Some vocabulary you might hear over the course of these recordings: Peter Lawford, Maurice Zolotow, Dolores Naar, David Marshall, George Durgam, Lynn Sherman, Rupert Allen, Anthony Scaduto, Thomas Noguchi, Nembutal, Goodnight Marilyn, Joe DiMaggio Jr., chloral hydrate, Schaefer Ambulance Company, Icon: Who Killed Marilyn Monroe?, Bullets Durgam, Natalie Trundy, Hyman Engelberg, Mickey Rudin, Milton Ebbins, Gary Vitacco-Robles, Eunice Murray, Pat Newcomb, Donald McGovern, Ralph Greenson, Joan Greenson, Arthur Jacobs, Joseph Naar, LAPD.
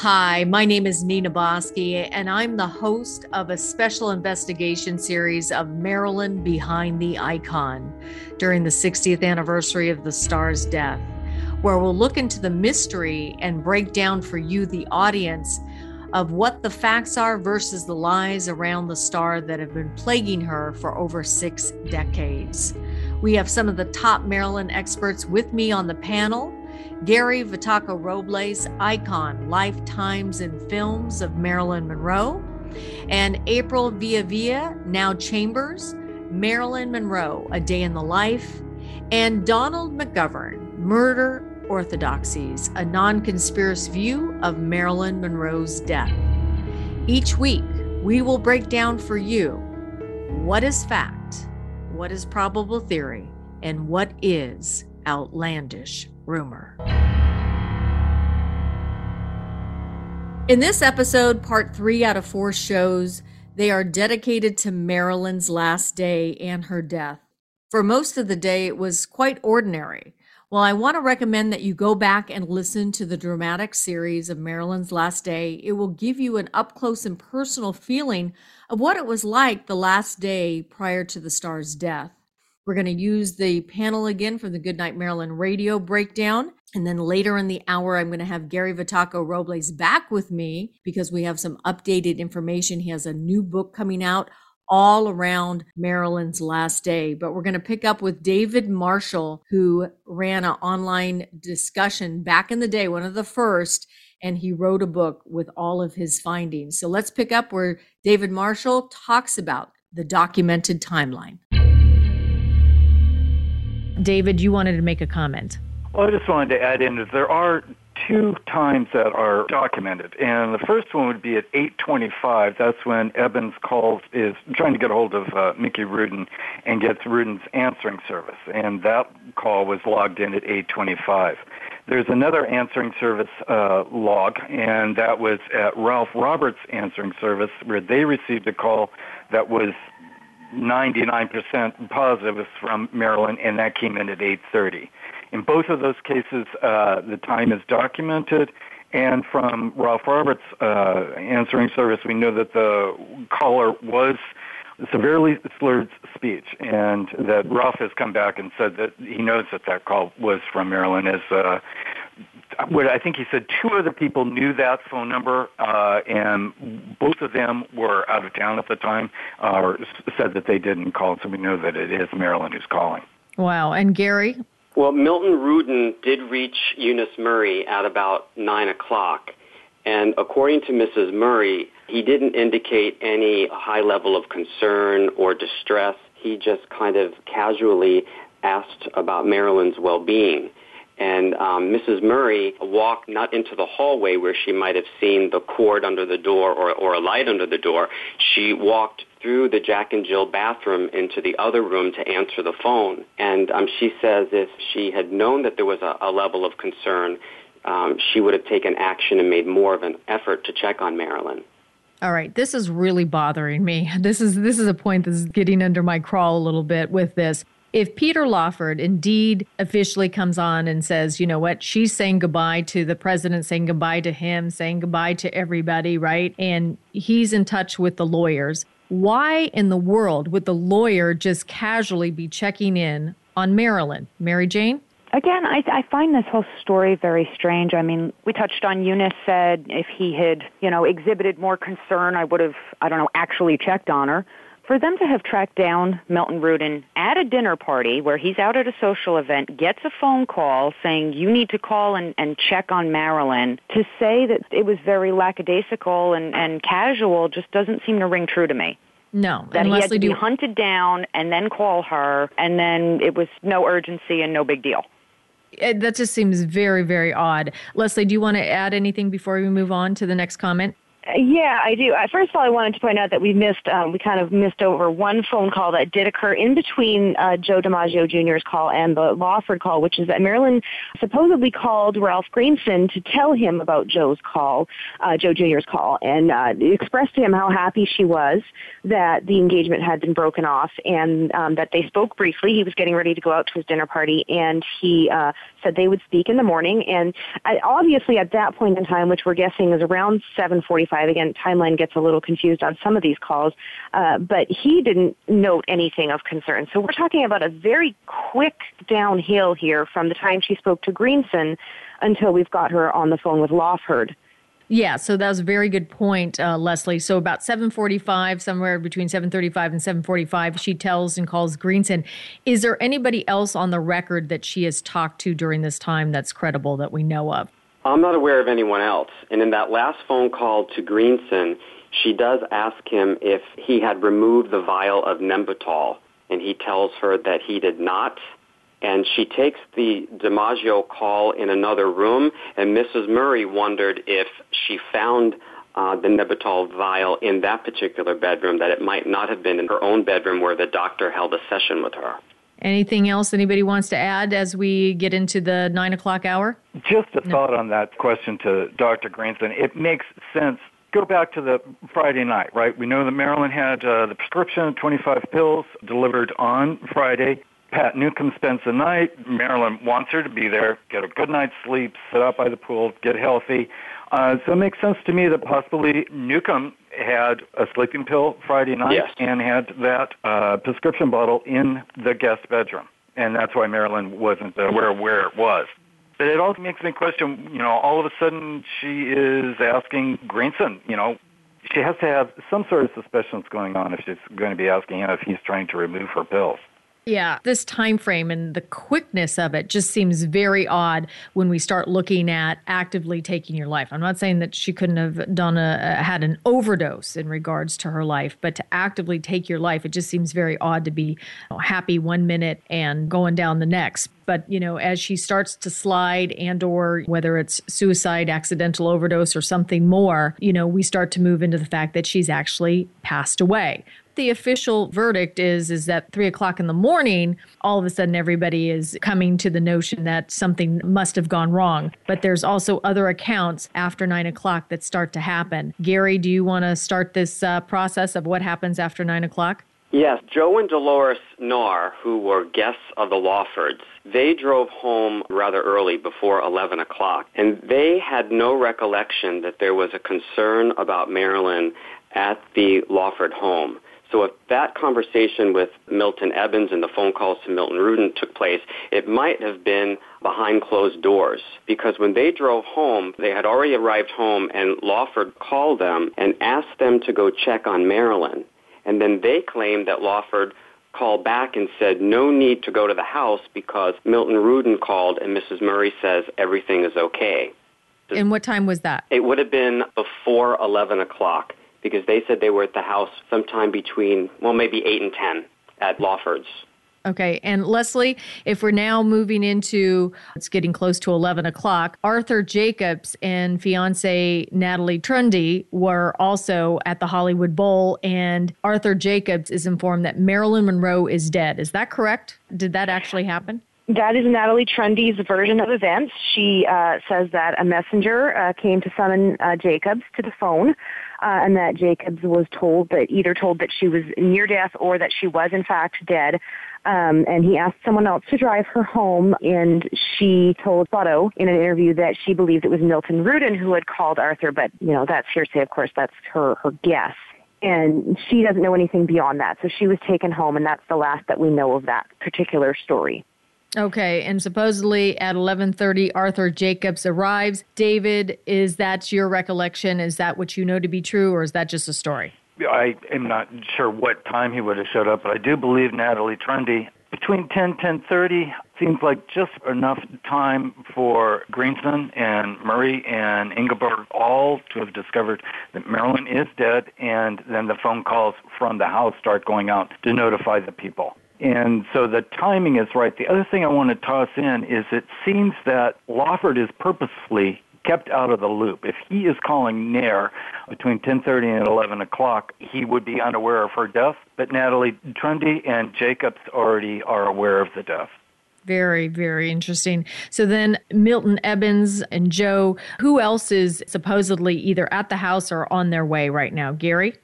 Hi, my name is Nina Boski, and I'm the host of a special investigation series of Marilyn Behind the Icon during the 60th anniversary of the star's death, where we'll look into the mystery and break down for you, the audience, of what the facts are versus the lies around the star that have been plaguing her for over 6 decades. We have some of the top Marilyn experts with me on the panel. Gary Vitacco-Robles, icon, lifetimes and films of Marilyn Monroe, and April VeVea, now Chambers, Marilyn Monroe, A Day in the Life, and Donald McGovern, Murder Orthodoxies, a non-conspiracy view of Marilyn Monroe's death. Each week, we will break down for you what is fact, what is probable theory, and what is outlandish rumor. In this episode, part 3 out of 4 shows, they are dedicated to Marilyn's last day and her death. For most of the day, it was quite ordinary. Well, I want to recommend that you go back and listen to the dramatic series of Marilyn's last day. It will give you an up-close and personal feeling of what it was like the last day prior to the star's death. We're going to use the panel again from the Goodnight Marilyn radio breakdown. And then later in the hour, I'm going to have Gary Vitacco-Robles back with me because we have some updated information. He has a new book coming out all around Marilyn's last day. But we're going to pick up with David Marshall, who ran an online discussion back in the day, one of the first, and he wrote a book with all of his findings. So let's pick up where David Marshall talks about the documented timeline. David, you wanted to make a comment. Well, I just wanted to add in that there are 2 times that are documented. And the first one would be at 8:25. That's when Ebbins is trying to get a hold of Mickey Rudin and gets Rudin's answering service. And that call was logged in at 8:25. There's another answering service log, and that was at Ralph Roberts' answering service, where they received a call that was 99% positive from Marilyn, and that came in at 8:30. In both of those cases, the time is documented, and from Ralph Roberts' answering service, we know that the caller was severely slurred speech, and that Ralph has come back and said that he knows that that call was from Marilyn. I think he said 2 other people knew that phone number, and both of them were out of town at the time, or said that they didn't call, so we know that it is Marilyn who's calling. Wow. And Gary? Well, Milton Rudin did reach Eunice Murray at about 9 o'clock, and according to Mrs. Murray, he didn't indicate any high level of concern or distress. He just kind of casually asked about Marilyn's well-being. And Mrs. Murray walked not into the hallway where she might have seen the cord under the door or a light under the door. She walked through the Jack and Jill bathroom into the other room to answer the phone. And she says if she had known that there was a level of concern, she would have taken action and made more of an effort to check on Marilyn. All right, this is really bothering me. This is a point that's getting under my crawl a little bit with this. If Peter Lawford indeed officially comes on and says, you know what, she's saying goodbye to the president, saying goodbye to him, saying goodbye to everybody, right? And he's in touch with the lawyers. Why in the world would the lawyer just casually be checking in on Marilyn? Mary Jane? Again, I find this whole story very strange. I mean, we touched on Eunice said if he had, exhibited more concern, I would have, actually checked on her. For them to have tracked down Milton Rudin at a dinner party where he's out at a social event, gets a phone call saying you need to call and check on Marilyn, to say that it was very lackadaisical and casual just doesn't seem to ring true to me. No. That he had to be hunted down and then call her, and then it was no urgency and no big deal. That just seems very, very odd. Leslie, do you want to add anything before we move on to the next comment? Yeah, I do. First of all, I wanted to point out that we kind of missed over one phone call that did occur in between Joe DiMaggio Jr.'s call and the Lawford call, which is that Marilyn supposedly called Ralph Greenson to tell him about Joe Jr.'s call, and expressed to him how happy she was that the engagement had been broken off, and that they spoke briefly. He was getting ready to go out to his dinner party, and he said they would speak in the morning. And obviously at that point in time, which we're guessing is around 7:45, again, timeline gets a little confused on some of these calls, but he didn't note anything of concern. So we're talking about a very quick downhill here from the time she spoke to Greenson until we've got her on the phone with Lawford. Yeah, so that was a very good point, Leslie. So about 7:45, somewhere between 7:35 and 7:45, she tells and calls Greenson. Is there anybody else on the record that she has talked to during this time that's credible that we know of? I'm not aware of anyone else. And in that last phone call to Greenson, she does ask him if he had removed the vial of Nembutal, and he tells her that he did not. And she takes the DiMaggio call in another room, and Mrs. Murray wondered if she found the Nembutal vial in that particular bedroom, that it might not have been in her own bedroom where the doctor held a session with her. Anything else anybody wants to add as we get into the 9 o'clock hour? Just a thought on that question to Dr. Greenson. It makes sense. Go back to the Friday night, right? We know that Marilyn had the prescription, 25 pills delivered on Friday. Pat Newcomb spends the night. Marilyn wants her to be there, get a good night's sleep, sit out by the pool, get healthy. So it makes sense to me that possibly Newcomb had a sleeping pill Friday night, yes, and had that prescription bottle in the guest bedroom. And that's why Marilyn wasn't aware where it was. But it also makes me question, all of a sudden she is asking Greenson, she has to have some sort of suspicions going on if she's going to be asking him if he's trying to remove her pills. Yeah, this time frame and the quickness of it just seems very odd when we start looking at actively taking your life. I'm not saying that she couldn't have done had an overdose in regards to her life, but to actively take your life, it just seems very odd to be happy one minute and going down the next. But, as she starts to slide and or whether it's suicide, accidental overdose or something more, we start to move into the fact that she's actually passed away. The official verdict is that 3 o'clock in the morning, all of a sudden everybody is coming to the notion that something must have gone wrong. But there's also other accounts after 9 o'clock that start to happen. Gary, do you want to start this process of what happens after 9 o'clock? Yes. Joe and Dolores Naar, who were guests of the Lawfords, they drove home rather early before 11 o'clock, and they had no recollection that there was a concern about Marilyn at the Lawford home. So if that conversation with Milton Evans and the phone calls to Milton Rudin took place, it might have been behind closed doors, because when they drove home, they had already arrived home, and Lawford called them and asked them to go check on Marilyn. And then they claimed that Lawford called back and said no need to go to the house because Milton Rudin called and Mrs. Murray says everything is okay. And what time was that? It would have been before 11 o'clock. Because they said they were at the house sometime between, maybe 8 and 10 at Lawford's. Okay. And Leslie, if we're now moving into, it's getting close to 11 o'clock, Arthur Jacobs and fiance Natalie Trundy were also at the Hollywood Bowl, and Arthur Jacobs is informed that Marilyn Monroe is dead. Is that correct? Did that actually happen? That is Natalie Trundy's version of events. She says that a messenger came to summon Jacobs to the phone, and that Jacobs was told that she was near death or that she was in fact dead. And he asked someone else to drive her home, and she told Zolotow in an interview that she believed it was Milton Rudin who had called Arthur, but, that's hearsay, of course, that's her guess. And she doesn't know anything beyond that, so she was taken home, and that's the last that we know of that particular story. Okay, and supposedly at 11:30, Arthur Jacobs arrives. David, is that your recollection? Is that what you know to be true, or is that just a story? I am not sure what time he would have showed up, but I do believe Natalie Trundy. Between 10:30, seems like just enough time for Greenson and Murray and Engelberg all to have discovered that Marilyn is dead, and then the phone calls from the house start going out to notify the people. And so the timing is right. The other thing I want to toss in is it seems that Lawford is purposefully kept out of the loop. If he is calling Nair between 10:30 and 11 o'clock, he would be unaware of her death, but Natalie Trundy and Jacobs already are aware of the death. Very, very interesting. So then Milton Evans and Joe, who else is supposedly either at the house or on their way right now? Gary?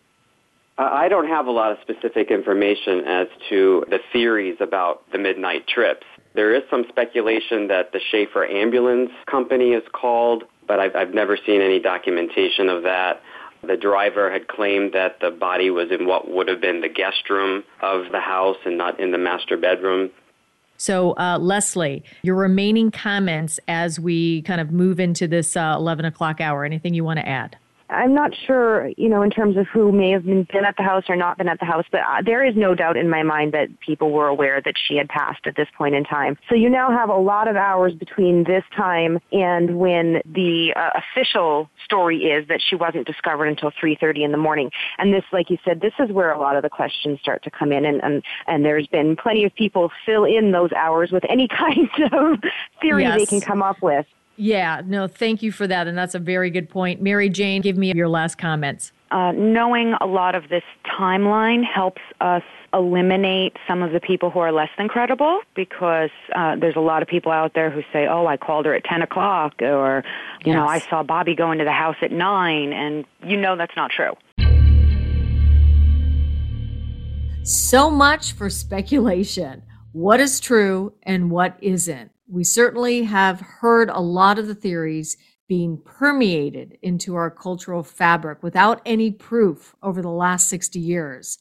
I don't have a lot of specific information as to the theories about the midnight trips. There is some speculation that the Schaefer Ambulance Company is called, but I've never seen any documentation of that. The driver had claimed that the body was in what would have been the guest room of the house and not in the master bedroom. So, Leslie, your remaining comments as we kind of move into this 11 o'clock hour, anything you want to add? I'm not sure, in terms of who may have been at the house or not been at the house, but there is no doubt in my mind that people were aware that she had passed at this point in time. So you now have a lot of hours between this time and when the official story is that she wasn't discovered until 3:30 in the morning. And this, like you said, this is where a lot of the questions start to come in, and there's been plenty of people fill in those hours with any kind of theory they can come up with. Yeah, no, thank you for that. And that's a very good point. Mary Jane, give me your last comments. Knowing a lot of this timeline helps us eliminate some of the people who are less than credible, because there's a lot of people out there who say, oh, I called her at 10 o'clock or, you know, I saw Bobby go into the house at 9, and that's not true. So much for speculation. What is true and what isn't? We certainly have heard a lot of the theories being permeated into our cultural fabric without any proof over the last 60 years.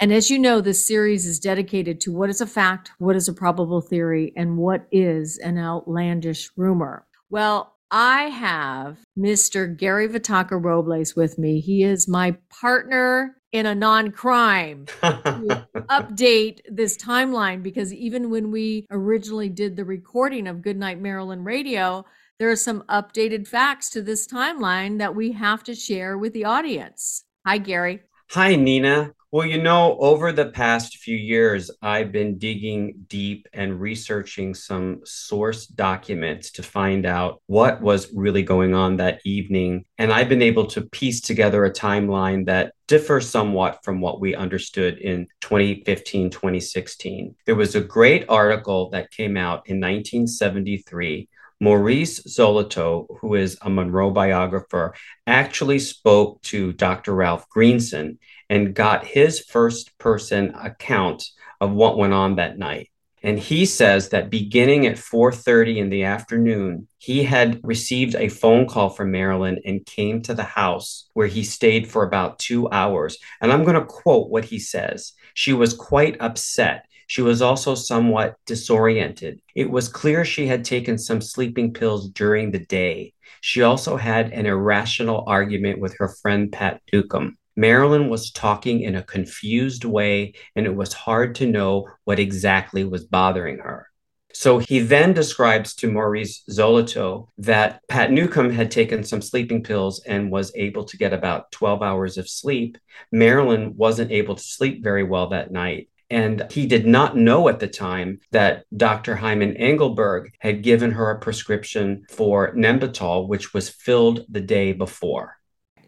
And as you know, this series is dedicated to what is a fact, what is a probable theory, and what is an outlandish rumor. Well, I have Mr. Gary Vitacco-Robles with me. He is my partner in a non-crime to update this timeline, because even when we originally did the recording of Goodnight Marilyn Radio, there are some updated facts to this timeline that we have to share with the audience. Hi, Gary. Hi, Nina. Well, over the past few years, I've been digging deep and researching some source documents to find out what was really going on that evening. And I've been able to piece together a timeline that differs somewhat from what we understood in 2015, 2016. There was a great article that came out in 1973. Maurice Zolotow, who is a Monroe biographer, actually spoke to Dr. Ralph Greenson and got his first person account of what went on that night. And he says that beginning at 4:30 in the afternoon, he had received a phone call from Marilyn and came to the house, where he stayed for about 2 hours. And I'm going to quote what he says. She was quite upset. She was also somewhat disoriented. It was clear she had taken some sleeping pills during the day. She also had an irrational argument with her friend, Pat Newcomb. Marilyn was talking in a confused way, and it was hard to know what exactly was bothering her. So he then describes to Maurice Zolotow that Pat Newcomb had taken some sleeping pills and was able to get about 12 hours of sleep. Marilyn wasn't able to sleep very well that night. And he did not know at the time that Dr. Hyman Engelberg had given her a prescription for Nembutal, which was filled the day before.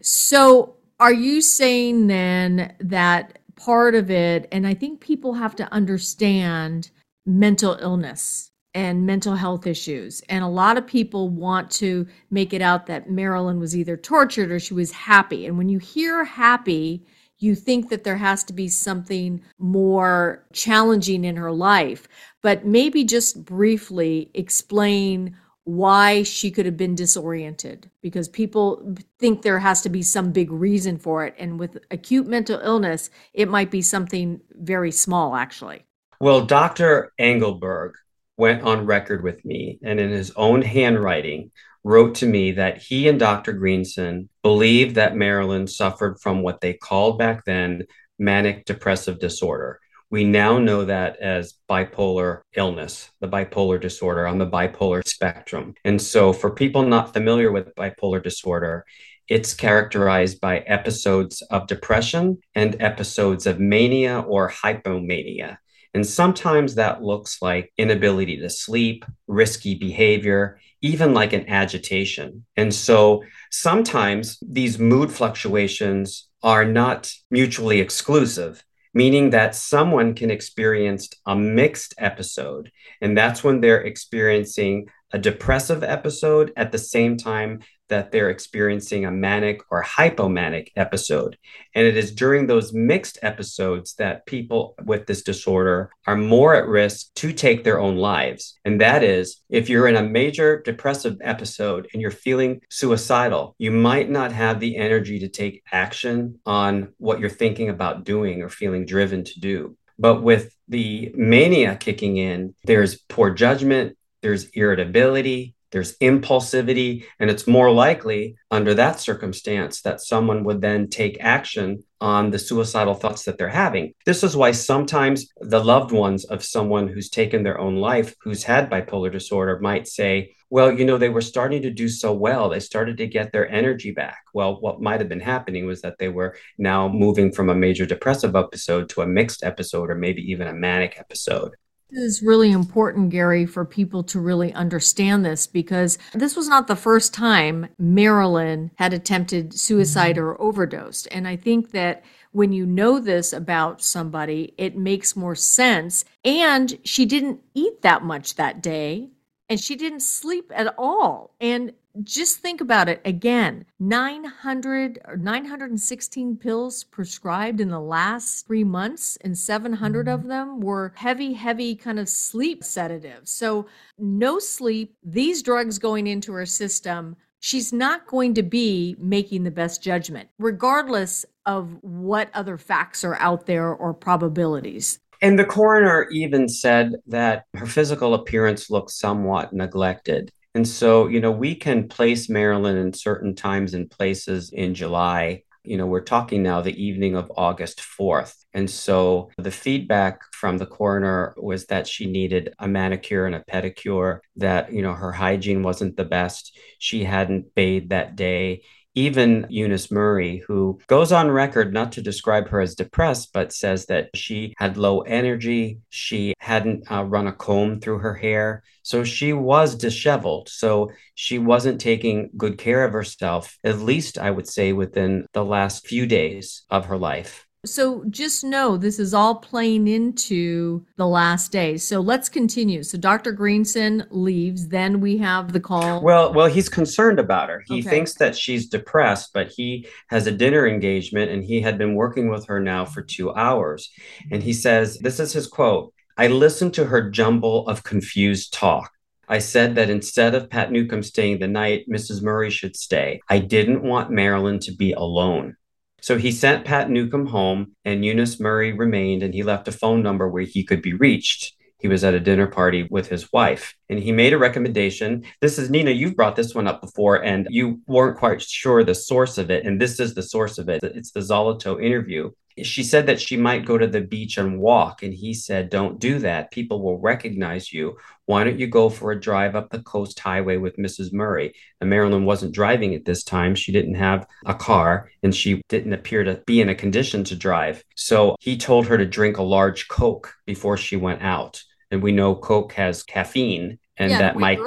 So are you saying then that part of it, and I think people have to understand mental illness and mental health issues, and a lot of people want to make it out that Marilyn was either tortured or she was happy. And when you hear happy, you think that there has to be something more challenging in her life, but maybe just briefly explain why she could have been disoriented, because people think there has to be some big reason for it. And with acute mental illness, it might be something very small, actually. Well, Dr. Engelberg went on record with me and in his own handwriting wrote to me that he and Dr. Greenson believed that Marilyn suffered from what they called back then manic depressive disorder. We now know that as bipolar illness, the bipolar disorder on the bipolar spectrum. And so for people not familiar with bipolar disorder, it's characterized by episodes of depression and episodes of mania or hypomania. And sometimes that looks like inability to sleep, risky behavior, even like an agitation. And so sometimes these mood fluctuations are not mutually exclusive, meaning that someone can experience a mixed episode. And that's when they're experiencing a depressive episode at the same time that they're experiencing a manic or hypomanic episode. And it is during those mixed episodes that people with this disorder are more at risk to take their own lives. And that is, if you're in a major depressive episode and you're feeling suicidal, you might not have the energy to take action on what you're thinking about doing or feeling driven to do. But with the mania kicking in, there's poor judgment, there's irritability, there's impulsivity, and it's more likely under that circumstance that someone would then take action on the suicidal thoughts that they're having. This is why sometimes the loved ones of someone who's taken their own life, who's had bipolar disorder, might say, well, you know, they were starting to do so well. They started to get their energy back. Well, what might have been happening was that they were now moving from a major depressive episode to a mixed episode or maybe even a manic episode. This is really important, Gary, for people to really understand this, because this was not the first time Marilyn had attempted suicide or overdosed. And I think that when you know this about somebody, it makes more sense. And she didn't eat that much that day, and she didn't sleep at all. And just think about it again, 900 or 916 pills prescribed in the last 3 months, and 700 of them were heavy kind of sleep sedatives. So no sleep, these drugs going into her system, she's not going to be making the best judgment, regardless of what other facts are out there or probabilities. And the coroner even said that her physical appearance looked somewhat neglected. And so, you know, we can place Marilyn in certain times and places in July. You know, we're talking now the evening of August 4th. And so the feedback from the coroner was that she needed a manicure and a pedicure, that, you know, her hygiene wasn't the best. She hadn't bathed that day. Even Eunice Murray, who goes on record not to describe her as depressed, but says that she had low energy. She hadn't run a comb through her hair. So she was disheveled. So she wasn't taking good care of herself, at least I would say within the last few days of her life. So just know this is all playing into the last day. So let's continue. So Dr. Greenson leaves. Then we have the call. Well, he's concerned about her. He thinks that she's depressed, but he has a dinner engagement and he had been working with her now for 2 hours. And he says, this is his quote, "I listened to her jumble of confused talk. I said that instead of Pat Newcomb staying the night, Mrs. Murray should stay. I didn't want Marilyn to be alone." So he sent Pat Newcomb home and Eunice Murray remained, and he left a phone number where he could be reached. He was at a dinner party with his wife and he made a recommendation. This is, Nina, you've brought this one up before and you weren't quite sure the source of it. And this is the source of it. It's the Zolotow interview. She said that she might go to the beach and walk. And he said, don't do that. People will recognize you. Why don't you go for a drive up the coast highway with Mrs. Murray? And Marilyn wasn't driving at this time. She didn't have a car and she didn't appear to be in a condition to drive. So he told her to drink a large Coke before she went out. And we know Coke has caffeine. And that might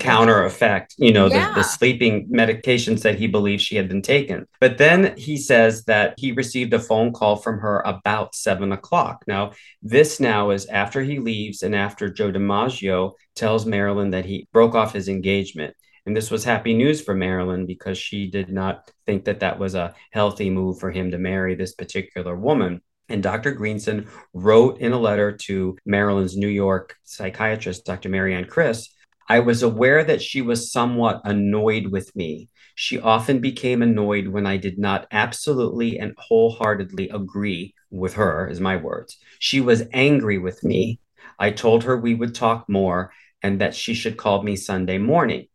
counter effect, you know, the sleeping medications that he believed she had been taken. But then he says that he received a phone call from her about 7 o'clock. Now, this now is after he leaves and after Joe DiMaggio tells Marilyn that he broke off his engagement. And this was happy news for Marilyn because she did not think that that was a healthy move for him to marry this particular woman. And Dr. Greenson wrote in a letter to Marilyn's New York psychiatrist, Dr. Marianne Kris, "I was aware that she was somewhat annoyed with me. She often became annoyed when I did not absolutely and wholeheartedly agree with her," is my words. "She was angry with me. I told her we would talk more and that she should call me Sunday morning."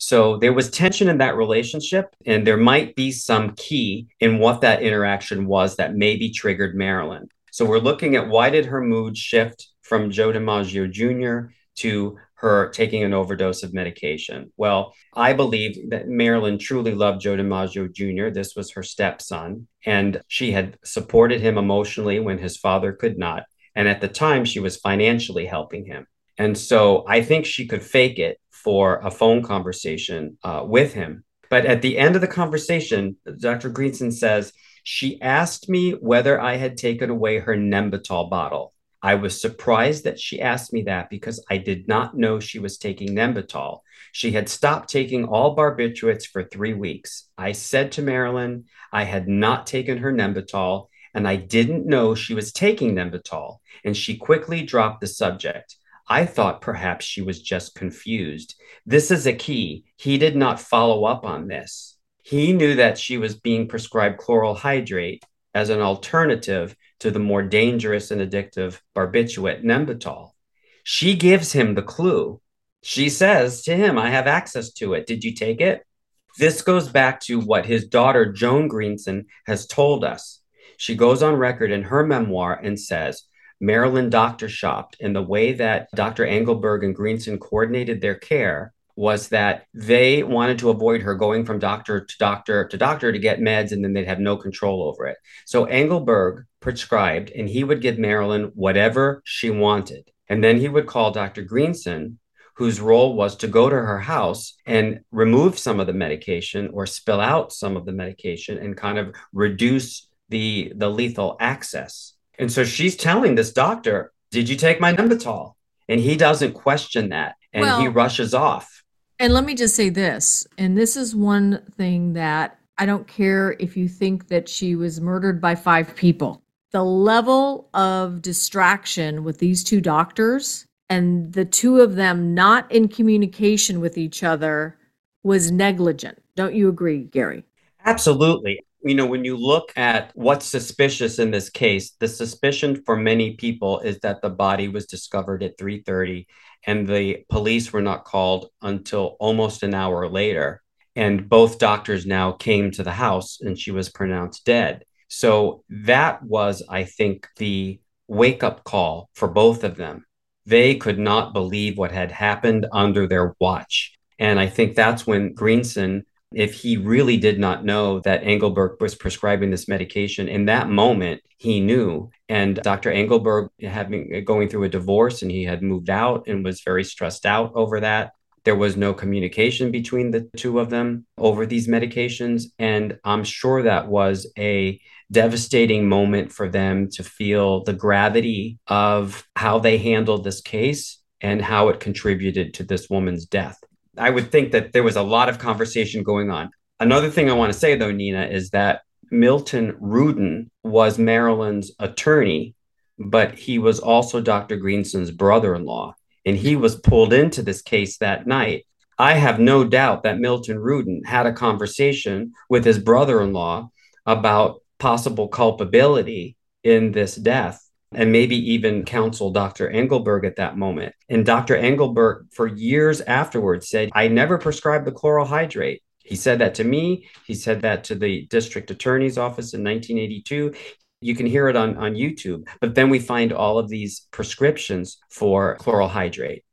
So there was tension in that relationship, and there might be some key in what that interaction was that maybe triggered Marilyn. So we're looking at why did her mood shift from Joe DiMaggio Jr. to her taking an overdose of medication? Well, I believe that Marilyn truly loved Joe DiMaggio Jr. This was her stepson, and she had supported him emotionally when his father could not. And at the time, she was financially helping him. And so I think she could fake it for a phone conversation with him. But at the end of the conversation, Dr. Greenson says, she asked me whether I had taken away her Nembutal bottle. I was surprised that she asked me that because I did not know she was taking Nembutal. She had stopped taking all barbiturates for 3 weeks. I said to Marilyn, I had not taken her Nembutal and I didn't know she was taking Nembutal. And she quickly dropped the subject. I thought perhaps she was just confused. This is a key. He did not follow up on this. He knew that she was being prescribed chloral hydrate as an alternative to the more dangerous and addictive barbiturate Nembutal. She gives him the clue. She says to him, I have access to it. Did you take it? This goes back to what his daughter, Joan Greenson, has told us. She goes on record in her memoir and says, Marilyn doctor shopped, and the way that Dr. Engelberg and Greenson coordinated their care was that they wanted to avoid her going from doctor to doctor to doctor to get meds, and then they'd have no control over it. So Engelberg prescribed, and he would give Marilyn whatever she wanted. And then he would call Dr. Greenson, whose role was to go to her house and remove some of the medication or spill out some of the medication and kind of reduce the lethal access. And so she's telling this doctor, did you take my Nembutal? And he doesn't question that, and he rushes off. And let me just say this, and this is one thing that I don't care if you think that she was murdered by 5 people. The level of distraction with these 2 doctors and the 2 of them not in communication with each other was negligent. Don't you agree, Gary? Absolutely. You know, when you look at what's suspicious in this case, the suspicion for many people is that the body was discovered at 3:30 and the police were not called until almost an hour later. And both doctors now came to the house and she was pronounced dead. So that was, I think, the wake-up call for both of them. They could not believe what had happened under their watch. And I think that's when Greenson, if he really did not know that Engelberg was prescribing this medication, in that moment, he knew. And Dr. Engelberg, going through a divorce, and he had moved out and was very stressed out over that. There was no communication between the 2 of them over these medications. And I'm sure that was a devastating moment for them to feel the gravity of how they handled this case and how it contributed to this woman's death. I would think that there was a lot of conversation going on. Another thing I want to say, though, Nina, is that Milton Rudin was Marilyn's attorney, but he was also Dr. Greenson's brother-in-law, and he was pulled into this case that night. I have no doubt that Milton Rudin had a conversation with his brother-in-law about possible culpability in this death, and maybe even counsel Dr. Engelberg at that moment. And Dr. Engelberg, for years afterwards, said, I never prescribed the chloral hydrate. He said that to me. He said that to the district attorney's office in 1982. You can hear it on YouTube. But then we find all of these prescriptions for chloral hydrate.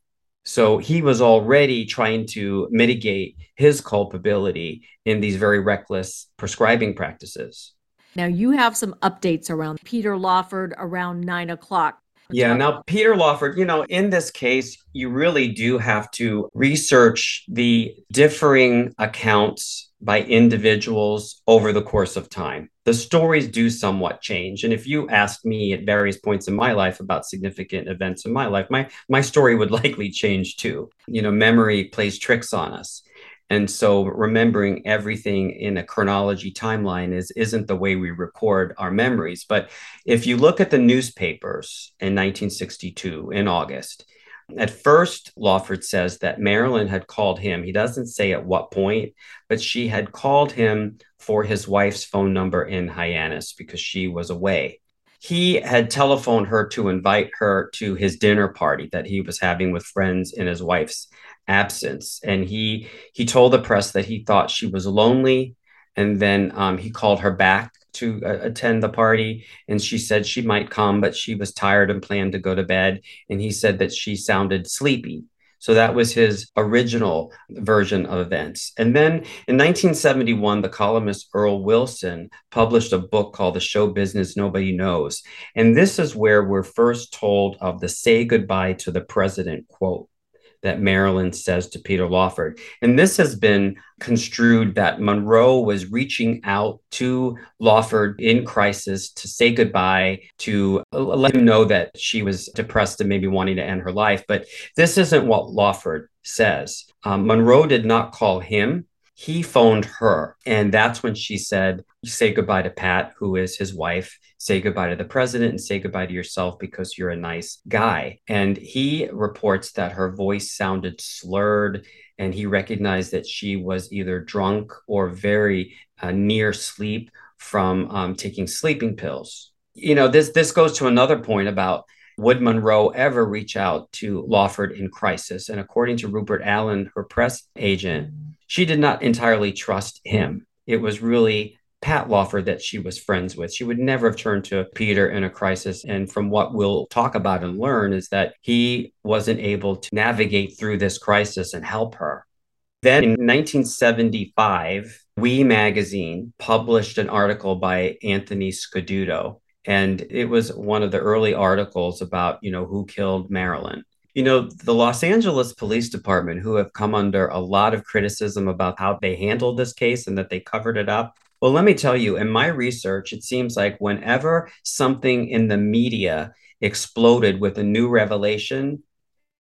So he was already trying to mitigate his culpability in these very reckless prescribing practices. Now, you have some updates around Peter Lawford around 9:00. Now, Peter Lawford, you know, in this case, you really do have to research the differing accounts by individuals over the course of time. The stories do somewhat change. And if you asked me at various points in my life about significant events in my life, my story would likely change too. You know, memory plays tricks on us. And so remembering everything in a chronology timeline isn't the way we record our memories. But if you look at the newspapers in 1962, in August, at first, Lawford says that Marilyn had called him. He doesn't say at what point, but she had called him for his wife's phone number in Hyannis because she was away. He had telephoned her to invite her to his dinner party that he was having with friends in his wife's absence. And he told the press that he thought she was lonely. And then he called her back to attend the party. And she said she might come, but she was tired and planned to go to bed. And he said that she sounded sleepy. So that was his original version of events. And then in 1971, the columnist Earl Wilson published a book called The Show Business Nobody Knows. And this is where we're first told of the "Say Goodbye to the President" quote that Marilyn says to Peter Lawford. And this has been construed that Monroe was reaching out to Lawford in crisis to say goodbye, to let him know that she was depressed and maybe wanting to end her life. But this isn't what Lawford says. Monroe did not call him. He phoned her. And that's when she said, "Say goodbye to Pat," who is his wife. "Say goodbye to the president and say goodbye to yourself because you're a nice guy." And he reports that her voice sounded slurred and he recognized that she was either drunk or very near sleep from taking sleeping pills. You know, this goes to another point about, would Monroe ever reach out to Lawford in crisis? And according to Rupert Allen, her press agent, she did not entirely trust him. It was really Pat Lawford that she was friends with. She would never have turned to Peter in a crisis. And from what we'll talk about and learn is that he wasn't able to navigate through this crisis and help her. Then in 1975, We magazine published an article by Anthony Scaduto. And it was one of the early articles about, you know, who killed Marilyn. You know, the Los Angeles Police Department, who have come under a lot of criticism about how they handled this case and that they covered it up. Well, let me tell you, in my research, it seems like whenever something in the media exploded with a new revelation,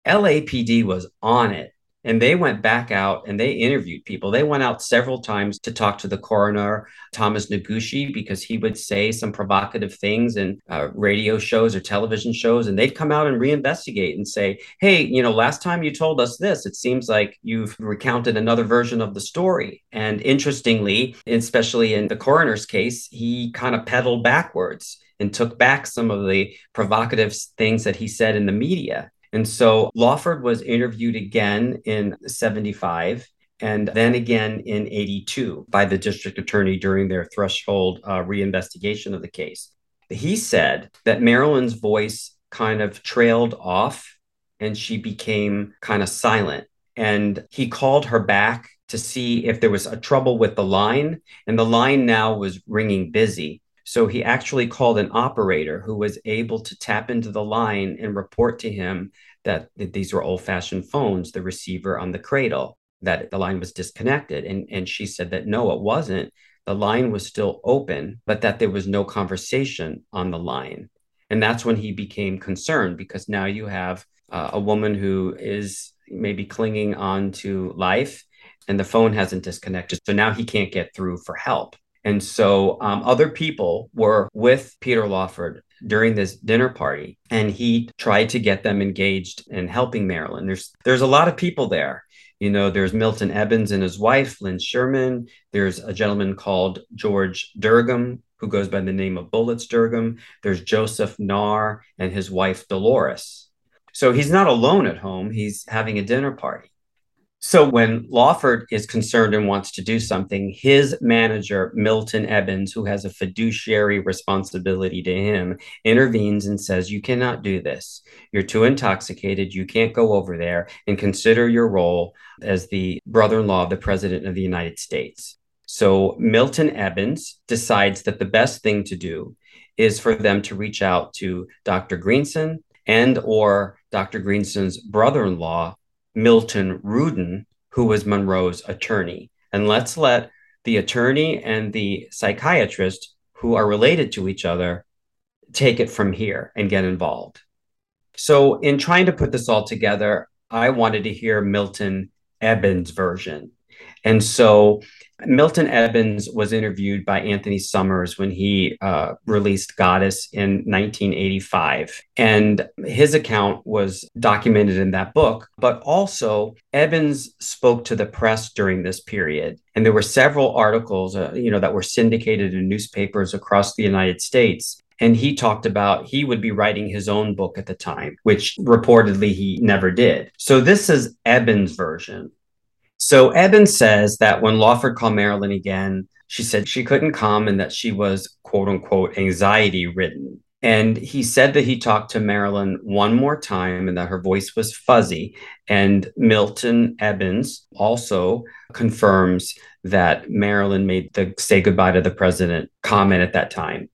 LAPD was on it. And they went back out and they interviewed people. They went out several times to talk to the coroner, Thomas Noguchi, because he would say some provocative things in radio shows or television shows. And they'd come out and reinvestigate and say, "Hey, you know, last time you told us this, it seems like you've recounted another version of the story." And interestingly, especially in the coroner's case, he kind of pedaled backwards and took back some of the provocative things that he said in the media. And so Lawford was interviewed again in 75 and then again in 82 by the district attorney during their threshold reinvestigation of the case. He said that Marilyn's voice kind of trailed off and she became kind of silent. And he called her back to see if there was a trouble with the line. And the line now was ringing busy. So he actually called an operator who was able to tap into the line and report to him that these were old-fashioned phones, the receiver on the cradle, that the line was disconnected. And she said that, no, it wasn't. The line was still open, but that there was no conversation on the line. And that's when he became concerned, because now you have a woman who is maybe clinging on to life and the phone hasn't disconnected. So now he can't get through for help. And so other people were with Peter Lawford during this dinner party, and he tried to get them engaged in helping Marilyn. There's a lot of people there. You know, there's Milton Evans and his wife, Lynn Sherman. There's a gentleman called George Durgam, who goes by the name of Bullets Durgam. There's Joseph Naar and his wife, Dolores. So he's not alone at home. He's having a dinner party. So when Lawford is concerned and wants to do something, his manager, Milton Ebbins, who has a fiduciary responsibility to him, intervenes and says, "You cannot do this. You're too intoxicated. You can't go over there, and consider your role as the brother-in-law of the President of the United States." So Milton Ebbins decides that the best thing to do is for them to reach out to Dr. Greenson and or Dr. Greenson's brother-in-law, Milton Rudin, who was Monroe's attorney. And let's let the attorney and the psychiatrist, who are related to each other, take it from here and get involved. So in trying to put this all together, I wanted to hear Milton Ebbins' version. And so Milton Ebbins was interviewed by Anthony Summers when he released Goddess in 1985. And his account was documented in that book. But also, Ebbins spoke to the press during this period. And there were several articles, that were syndicated in newspapers across the United States. And he talked about he would be writing his own book at the time, which reportedly he never did. So this is Ebbins' version. So Ebbins says that when Lawford called Marilyn again, she said she couldn't come and that she was, quote unquote, anxiety ridden. And he said that he talked to Marilyn one more time and that her voice was fuzzy. And Milton Evans also confirms that Marilyn made the "say goodbye to the president" comment at that time.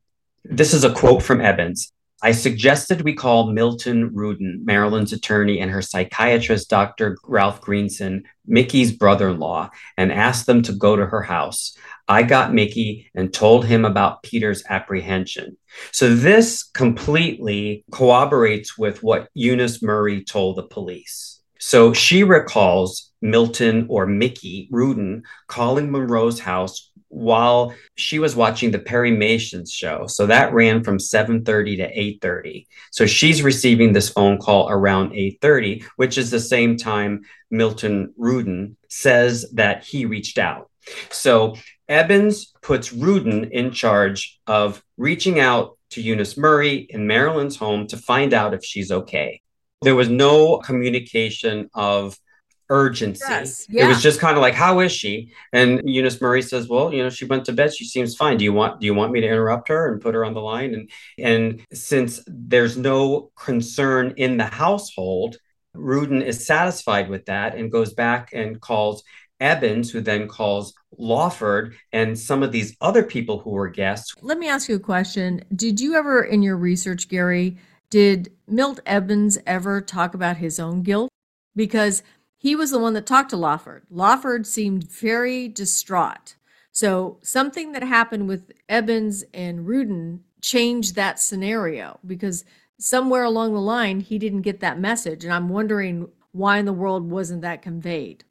This is a quote from Evans. "I suggested we call Milton Rudin, Marilyn's attorney, and her psychiatrist, Dr. Ralph Greenson, Mickey's brother-in-law, and asked them to go to her house. I got Mickey and told him about Peter's apprehension." So this completely corroborates with what Eunice Murray told the police. So she recalls Milton or Mickey Rudin calling Monroe's house while she was watching the Perry Mason show. So that ran from 7:30 to 8:30. So she's receiving this phone call around 8:30, which is the same time Milton Rudin says that he reached out. So Evans puts Rudin in charge of reaching out to Eunice Murray in Marilyn's home to find out if she's okay. There was no communication of urgency. Yes, yeah. It was just kind of like, how is she? And Eunice Murray says, well, you know, she went to bed. She seems fine. Do you want me to interrupt her and put her on the line? And since there's no concern in the household, Rudin is satisfied with that and goes back and calls Evans, who then calls Lawford and some of these other people who were guests. Let me ask you a question. Did you ever, in your research, Gary, did Milt Evans ever talk about his own guilt? Because he was the one that talked to Lawford. Lawford seemed very distraught. So something that happened with Evans and Rudin changed that scenario, because somewhere along the line, he didn't get that message. And I'm wondering why in the world wasn't that conveyed?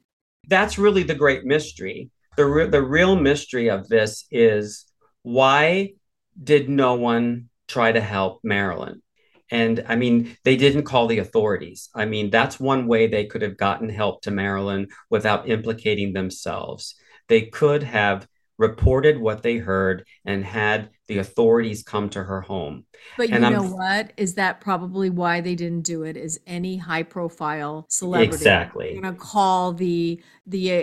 That's really the great mystery. The real mystery of this is, why did no one try to help Marilyn? And I mean, they didn't call the authorities. I mean, that's one way they could have gotten help to Marilyn without implicating themselves. They could have reported what they heard and had the authorities come to her home. But you know what? Is that probably why they didn't do it? Is any high profile celebrity exactly going to call the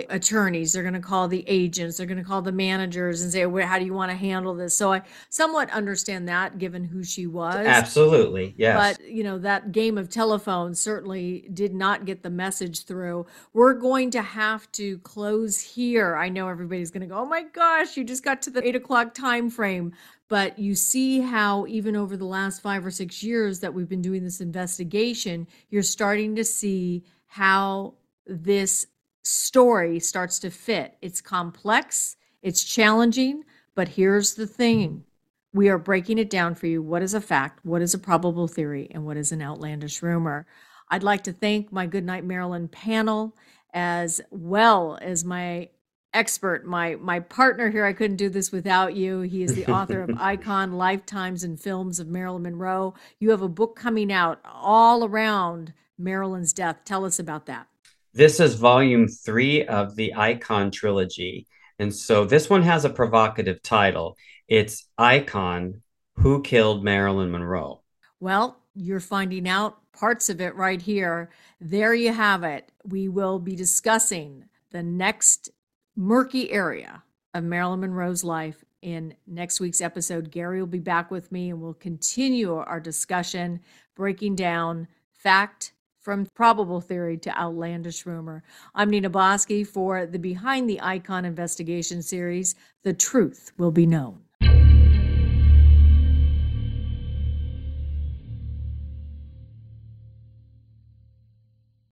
attorneys? They're going to call the agents. They're going to call the managers and say, well, how do you want to handle this? So I somewhat understand that, given who she was. Absolutely. Yes. But you know, that game of telephone certainly did not get the message through. We're going to have to close here. I know everybody's going to go, oh my gosh, you just got to the 8 o'clock time frame. But you see how even over the last 5 or 6 years that we've been doing this investigation, you're starting to see how this story starts to fit. It's complex, it's challenging, but here's the thing. We are breaking it down for you. What is a fact? What is a probable theory? And what is an outlandish rumor? I'd like to thank my Goodnight Marilyn panel, as well as my expert, my partner here. I couldn't do this without you. He is the author of Icon, Lifetimes and Films of Marilyn Monroe. You have a book coming out all around Marilyn's death. Tell us about that. This is volume 3 of the Icon trilogy. And so this one has a provocative title. It's Icon, Who Killed Marilyn Monroe? Well, you're finding out parts of it right here. There you have it. We will be discussing the next murky area of Marilyn Monroe's life in next week's episode. Gary will be back with me and we'll continue our discussion, breaking down fact from probable theory to outlandish rumor. I'm Nina Boski for the Behind the Icon investigation series. The truth will be known.